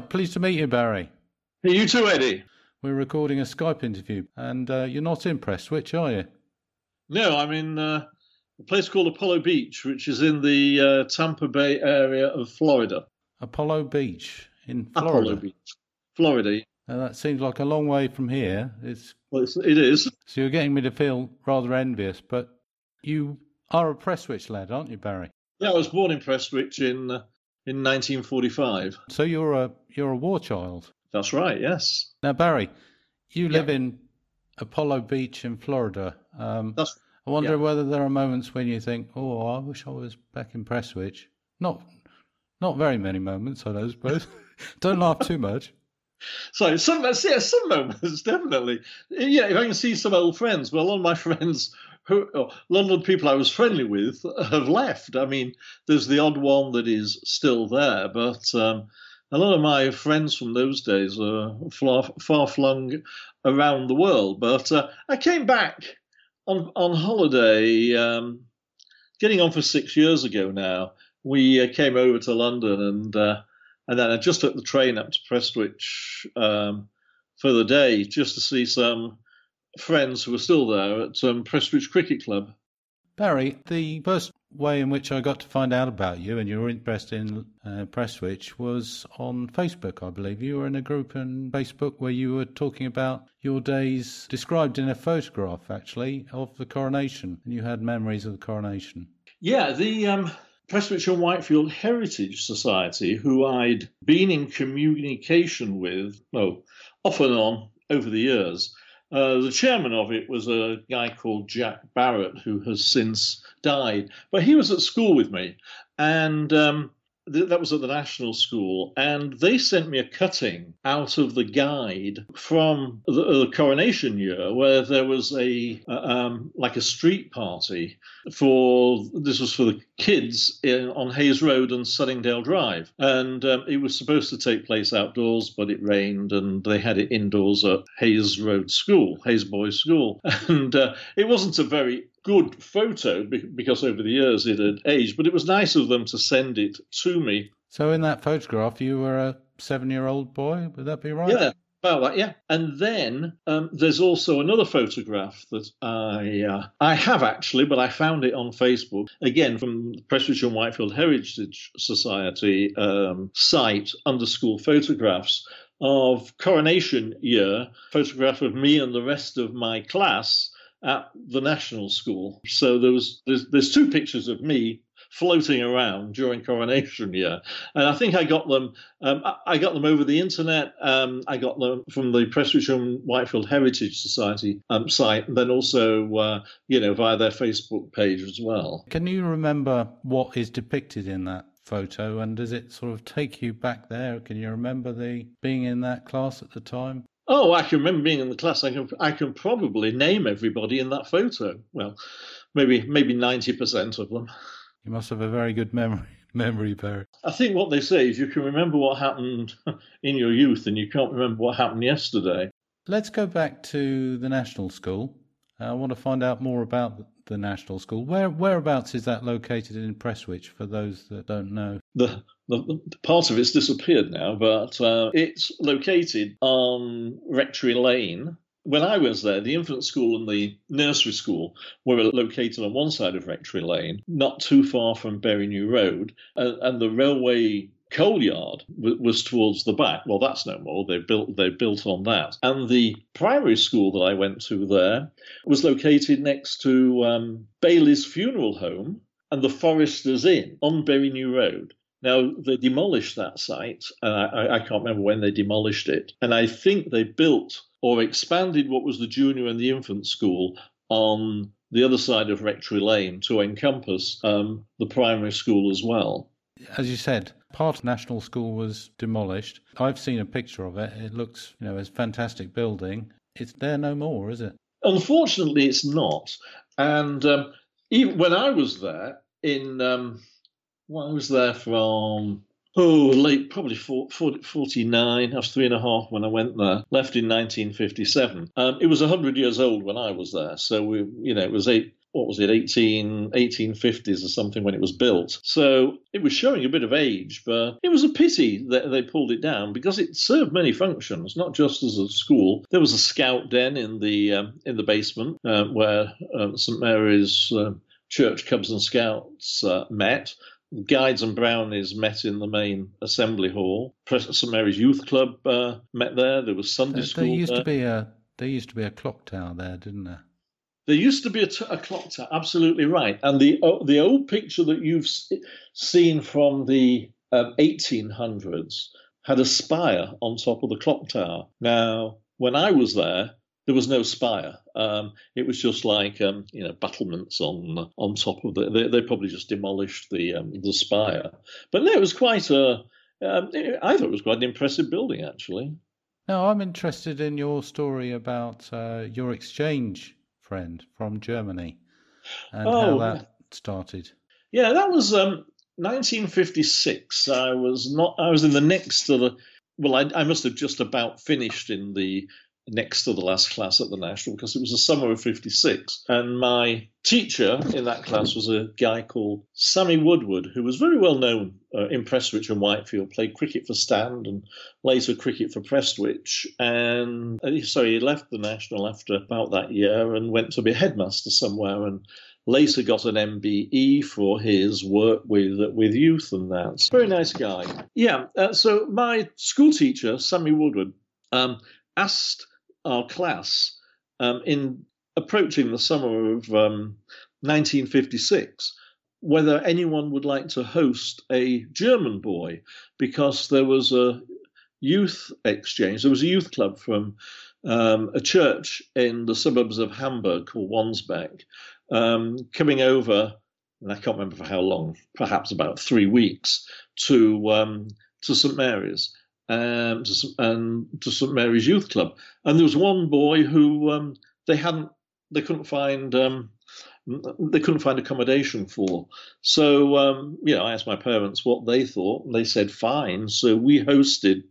Skype. Pleased to meet you, Barry. Hey, you too, Eddie. We're recording a Skype interview, and you're not in Prestwich, are you? No, I'm in a place called Apollo Beach, which is in the Tampa Bay area of Florida. Apollo Beach in Florida. Apollo Beach, Florida. Now, that seems like a long way from here. It is. So you're getting me to feel rather envious, but you are a Prestwich lad, aren't you, Barry? Yeah, I was born in Prestwich in 1945. So you're a war child. That's right, yes. Now, Barry, you live in Apollo Beach in Florida. I wonder whether there are moments when you think, oh, I wish I was back in Prestwich. Not very many moments, I don't suppose. Don't laugh too much. So some moments, definitely. Yeah, if I can see some old friends. Well, a lot of my friends, a lot of the people I was friendly with, have left. I mean, there's the odd one that is still there, but a lot of my friends from those days are far flung around the world. But I came back on holiday, getting on for 6 years ago now. We came over to London and then I just took the train up to Prestwich for the day just to see some friends who were still there at Prestwich Cricket Club. Barry, the first way in which I got to find out about you and your interest in Prestwich was on Facebook, I believe. You were in a group on Facebook where you were talking about your days, described in a photograph, actually, of the coronation. And you had memories of the coronation. Yeah, the Prestwich and Whitefield Heritage Society, who I'd been in communication with, off and on over the years. The chairman of it was a guy called Jack Barrett, who has since died. But he was at school with me, and that was at the National School. And they sent me a cutting out of the guide from the coronation year, where there was a street party for the kids on Hayes Road and Sunningdale Drive. And it was supposed to take place outdoors, but it rained and they had it indoors at Hayes Road School, Hayes Boys School. And it wasn't a very good photo because over the years it had aged, but it was nice of them to send it to me. So in that photograph, you were a 7-year-old boy, would that be right? Yeah. About that, yeah. And then there's also another photograph that I have actually, but I found it on Facebook, again, from the Prestwich and Whitefield Heritage Society site, _photographs, of coronation year, photograph of me and the rest of my class at the National School. So there's two pictures of me floating around during coronation year, and I think I got them. I got them over the internet. I got them from the Prestwich and Whitefield Heritage Society site, and then also, via their Facebook page as well. Can you remember what is depicted in that photo, and does it sort of take you back there? Can you remember being in that class at the time? Oh, I can remember being in the class. I can probably name everybody in that photo. Well, maybe 90% of them. You must have a very good memory, Barry. I think what they say is you can remember what happened in your youth and you can't remember what happened yesterday. Let's go back to the National School. I want to find out more about the National School. Whereabouts is that located in Prestwich, for those that don't know? The part of it's disappeared now, but it's located on Rectory Lane. When I was there, the infant school and the nursery school were located on one side of Rectory Lane, not too far from Bury New Road, and the railway coal yard was towards the back. Well, that's no more. They built on that. And the primary school that I went to there was located next to Bailey's Funeral Home and the Foresters Inn on Bury New Road. Now, they demolished that site, and I can't remember when they demolished it. And I think they built or expanded what was the junior and the infant school on the other side of Rectory Lane to encompass the primary school as well. As you said, part of National School was demolished. I've seen a picture of it. It looks, it's a fantastic building. It's there no more, is it? Unfortunately, it's not. And even when I was there I was there from, late, probably 49. I was 3.5 when I went there, left in 1957. It was 100 years old when I was there. So, it was what was it, 1850s or something when it was built. So it was showing a bit of age, but it was a pity that they pulled it down because it served many functions, not just as a school. There was a scout den in the basement where St. Mary's Church Cubs and Scouts met. Guides and Brownies met in the main assembly hall. St. Mary's Youth Club met there. There was Sunday school. There used to be a clock tower there, didn't there? There used to be a clock tower, absolutely right. And the old picture that you've seen from the 1800s had a spire on top of the clock tower. Now, when I was there, there was no spire. It was just like battlements on top of the. They probably just demolished the spire. But no, it was quite a. I thought it was quite an impressive building, actually. Now, I'm interested in your story about your exchange friend from Germany and how that started. Yeah, that was 1956. I was in the next to the. Well, I must have just about finished in the next to the last class at the National because it was the summer of 56. And my teacher in that class was a guy called Sammy Woodward, who was very well known in Prestwich and Whitefield, played cricket for Stand and later cricket for Prestwich. And he left the National after about that year and went to be headmaster somewhere and later got an MBE for his work with youth and that. Very nice guy. Yeah, so my school teacher, Sammy Woodward, asked our class in approaching the summer of 1956 whether anyone would like to host a German boy because there was a youth exchange. There was a youth club from a church in the suburbs of Hamburg called Wandsbek coming over, and I can't remember for how long, perhaps about 3 weeks to St. Mary's. To St. Mary's Youth Club, and there was one boy who they couldn't find accommodation for. So I asked my parents what they thought, and they said fine. So we hosted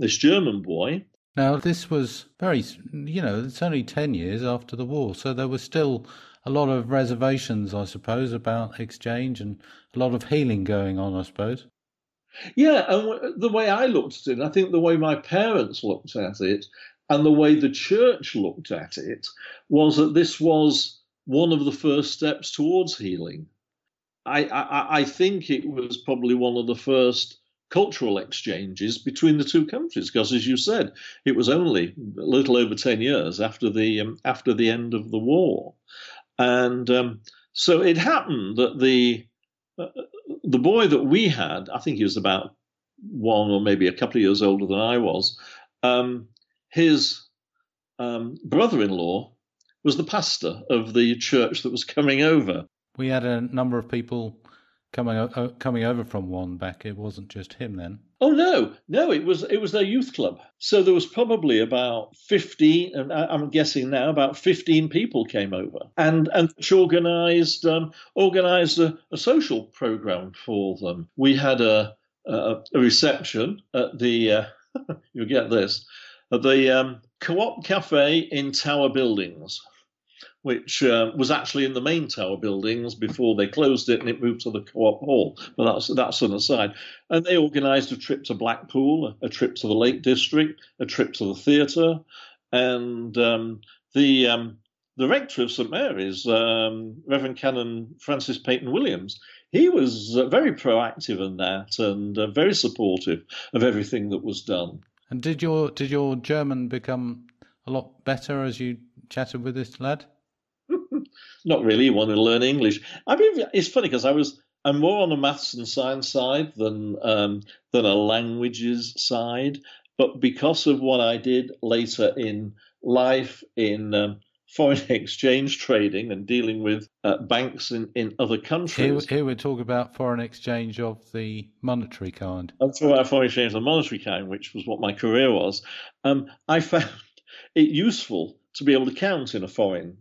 this German boy. Now this was very, it's only 10 years after the war, so there was still a lot of reservations, I suppose, about exchange and a lot of healing going on, I suppose. Yeah, and the way I looked at it, I think the way my parents looked at it and the way the church looked at it was that this was one of the first steps towards healing. I think it was probably one of the first cultural exchanges between the two countries because, as you said, it was only a little over 10 years after the end of the war. And so it happened that the boy that we had, I think he was about one or maybe a couple of years older than I was, his brother-in-law was the pastor of the church that was coming over. We had a number of people coming over from Wandsbek. It wasn't just him then. Oh, no, it was their youth club. So there was probably about 15, and I'm guessing now about 15 people came over and organised a social programme for them. We had a reception at the, you'll get this, at the Co-op Cafe in Tower Buildings, which was actually in the main Tower Buildings before they closed it and it moved to the Co-op Hall. But that's an aside. And they organised a trip to Blackpool, a trip to the Lake District, a trip to the theatre. And the rector of St. Mary's, Reverend Canon Francis Peyton Williams, he was very proactive in that and very supportive of everything that was done. And did your German become a lot better as you chatted with this lad? Not really. You want to learn English. I mean, it's funny because I'm more on a maths and science side than a languages side. But because of what I did later in life in foreign exchange trading and dealing with banks in other countries. Here we talk about foreign exchange of the monetary kind. I'm talking about foreign exchange of the monetary kind, which was what my career was. I found it useful to be able to count in a foreign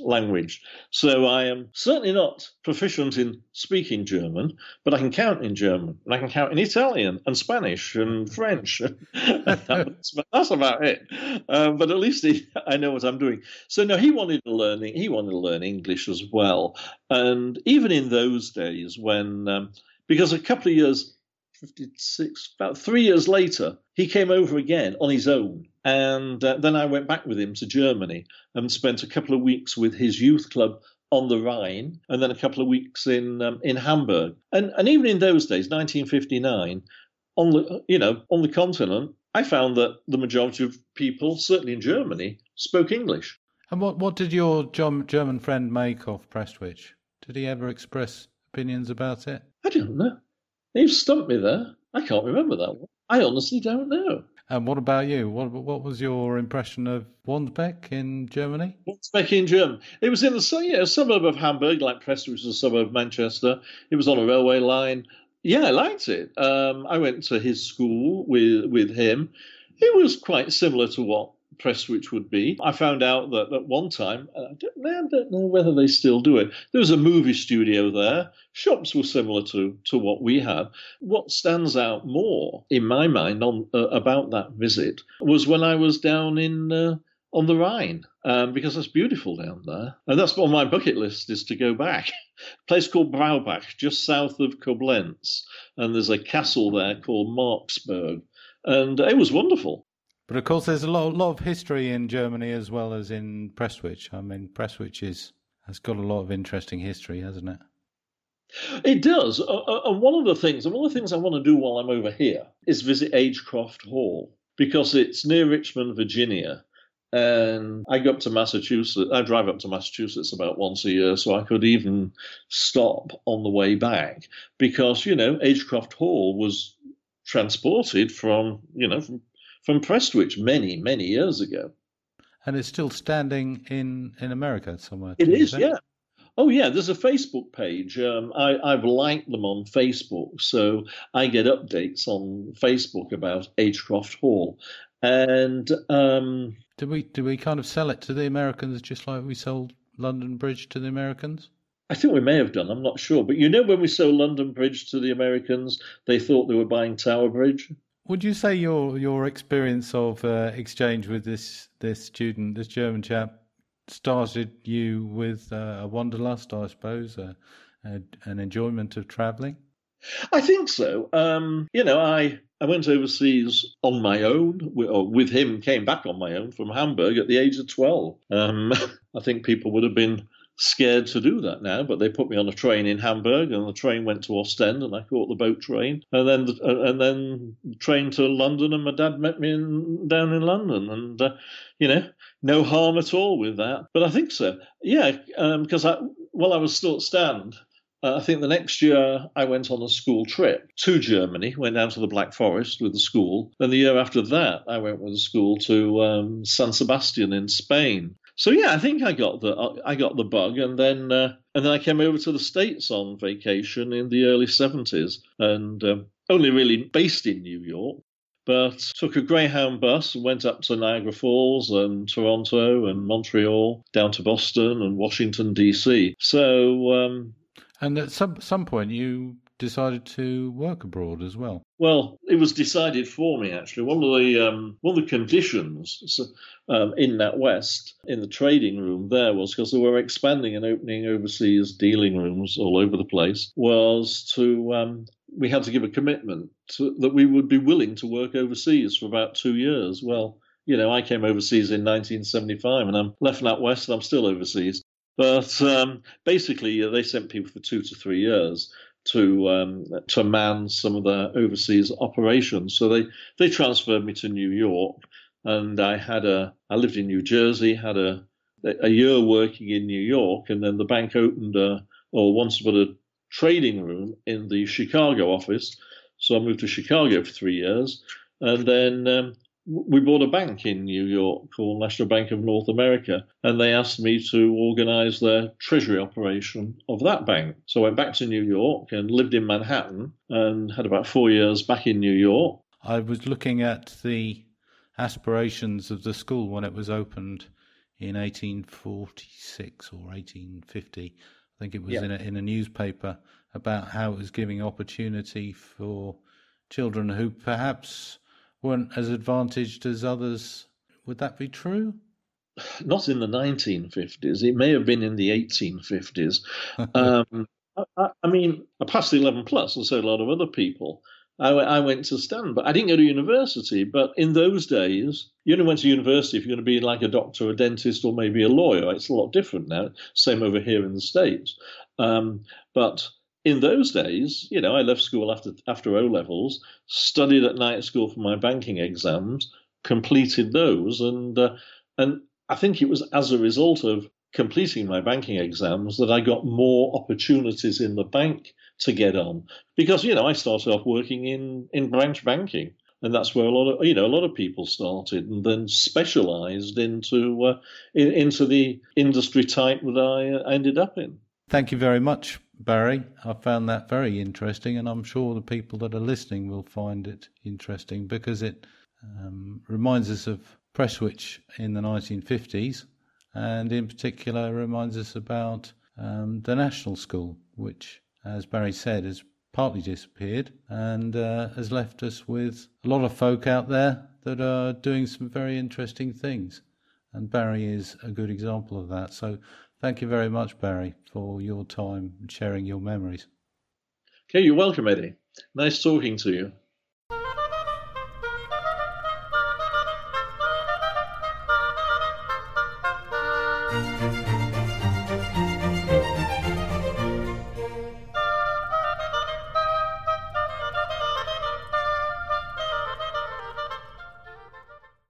language. So I am certainly not proficient in speaking German, but I can count in German, and I can count in Italian and Spanish and French. That's about it. But at least I know what I'm doing. So no, he wanted to learn English as well. And even in those days when, because a couple of years, 56, about 3 years later, he came over again on his own. And then I went back with him to Germany and spent a couple of weeks with his youth club on the Rhine, and then a couple of weeks in Hamburg. And even in those days, 1959, on the continent, I found that the majority of people, certainly in Germany, spoke English. And what did your German friend make of Prestwich? Did he ever express opinions about it? I don't know. You've stumped me there. I can't remember that one. I honestly don't know. And what about you? What was your impression of Wandsbek in Germany? Wandsbek in Germany. It was in a suburb of Hamburg, like Prestwich was a suburb of Manchester. It was on a railway line. Yeah, I liked it. I went to his school with him. It was quite similar to what Prestwich would be. I found out that at one time, I don't know whether they still do it, there was a movie studio there. Shops were similar to what we had. What stands out more in my mind about that visit was when I was down in on the Rhine, because that's beautiful down there. And that's on my bucket list, is to go back. A place called Braubach, just south of Koblenz. And there's a castle there called Marksburg. And it was wonderful. But, of course, there's a lot of history in Germany as well as in Prestwich. I mean, Prestwich has got a lot of interesting history, hasn't it? It does. And one of the things I want to do while I'm over here is visit Agecroft Hall, because it's near Richmond, Virginia. And I go up to Massachusetts. I drive up to Massachusetts about once a year, so I could even stop on the way back, because, Agecroft Hall was transported from Prestwich many, many years ago. And it's still standing in America somewhere. It is, yeah. Oh, yeah, there's a Facebook page. I've liked them on Facebook, so I get updates on Facebook about Agecroft Hall. And do we kind of sell it to the Americans just like we sold London Bridge to the Americans? I think we may have done, I'm not sure. But when we sold London Bridge to the Americans, they thought they were buying Tower Bridge. Would you say your experience of exchange with this student, this German chap, started you with a wanderlust, I suppose, an enjoyment of travelling? I think so. I went overseas on my own, or with him, came back on my own from Hamburg at the age of 12. I think people would have been scared to do that now, but they put me on a train in Hamburg, and the train went to Ostend, and I caught the boat train, and then the train to London, and my dad met me down in London, and no harm at all with that. But I think so, yeah, because while I was still at Stand, I think the next year I went on a school trip to Germany, went down to the Black Forest with the school. Then the year after that, I went with the school to San Sebastian in Spain. So yeah, I think I got the bug, and then I came over to the States on vacation in the early 70s, and only really based in New York, but took a Greyhound bus and went up to Niagara Falls and Toronto and Montreal, down to Boston and Washington D.C. So and at some point you decided to work abroad as well. Well, it was decided for me, actually. One of the conditions in Nat West, in the trading room there, was, because they were expanding and opening overseas dealing rooms all over the place, was to we had to give a commitment that we would be willing to work overseas for about 2 years. Well, I came overseas in 1975, and I'm left Nat West and I'm still overseas. But basically, they sent people for 2 to 3 years to man some of their overseas operations. So they transferred me to New York, and I lived in New Jersey, had a year working in New York, and then the bank opened a trading room in the Chicago office. So I moved to Chicago for 3 years, and then we bought a bank in New York called National Bank of North America, and they asked me to organize their treasury operation of that bank. So I went back to New York and lived in Manhattan and had about 4 years back in New York. I was looking at the aspirations of the school when it was opened in 1846 or 1850. I think it was in a newspaper about how it was giving opportunity for children who perhaps weren't as advantaged as others. Would that be true? Not in the 1950s. It may have been in the 1850s. I mean, I passed 11 plus, and so a lot of other people. I went to Stand, but I didn't go to university. But in those days, you only went to university if you're going to be like a doctor, a dentist, or maybe a lawyer. It's a lot different now. Same over here in the States. But in those days, you know, I left school after O levels, studied at night school for my banking exams, completed those, and I think it was as a result of completing my banking exams that I got more opportunities in the bank to get on, because, you know, I started off working in branch banking, and that's where a lot of people started, and then specialized into the industry type that I ended up in. Thank you very much, Barry. I found that very interesting, and I'm sure the people that are listening will find it interesting, because it reminds us of Prestwich in the 1950s, and in particular reminds us about the National School, which, as Barry said, has partly disappeared and has left us with a lot of folk out there that are doing some very interesting things. And Barry is a good example of that. So thank you very much, Barry, for your time and sharing your memories. Okay, you're welcome, Eddie. Nice talking to you.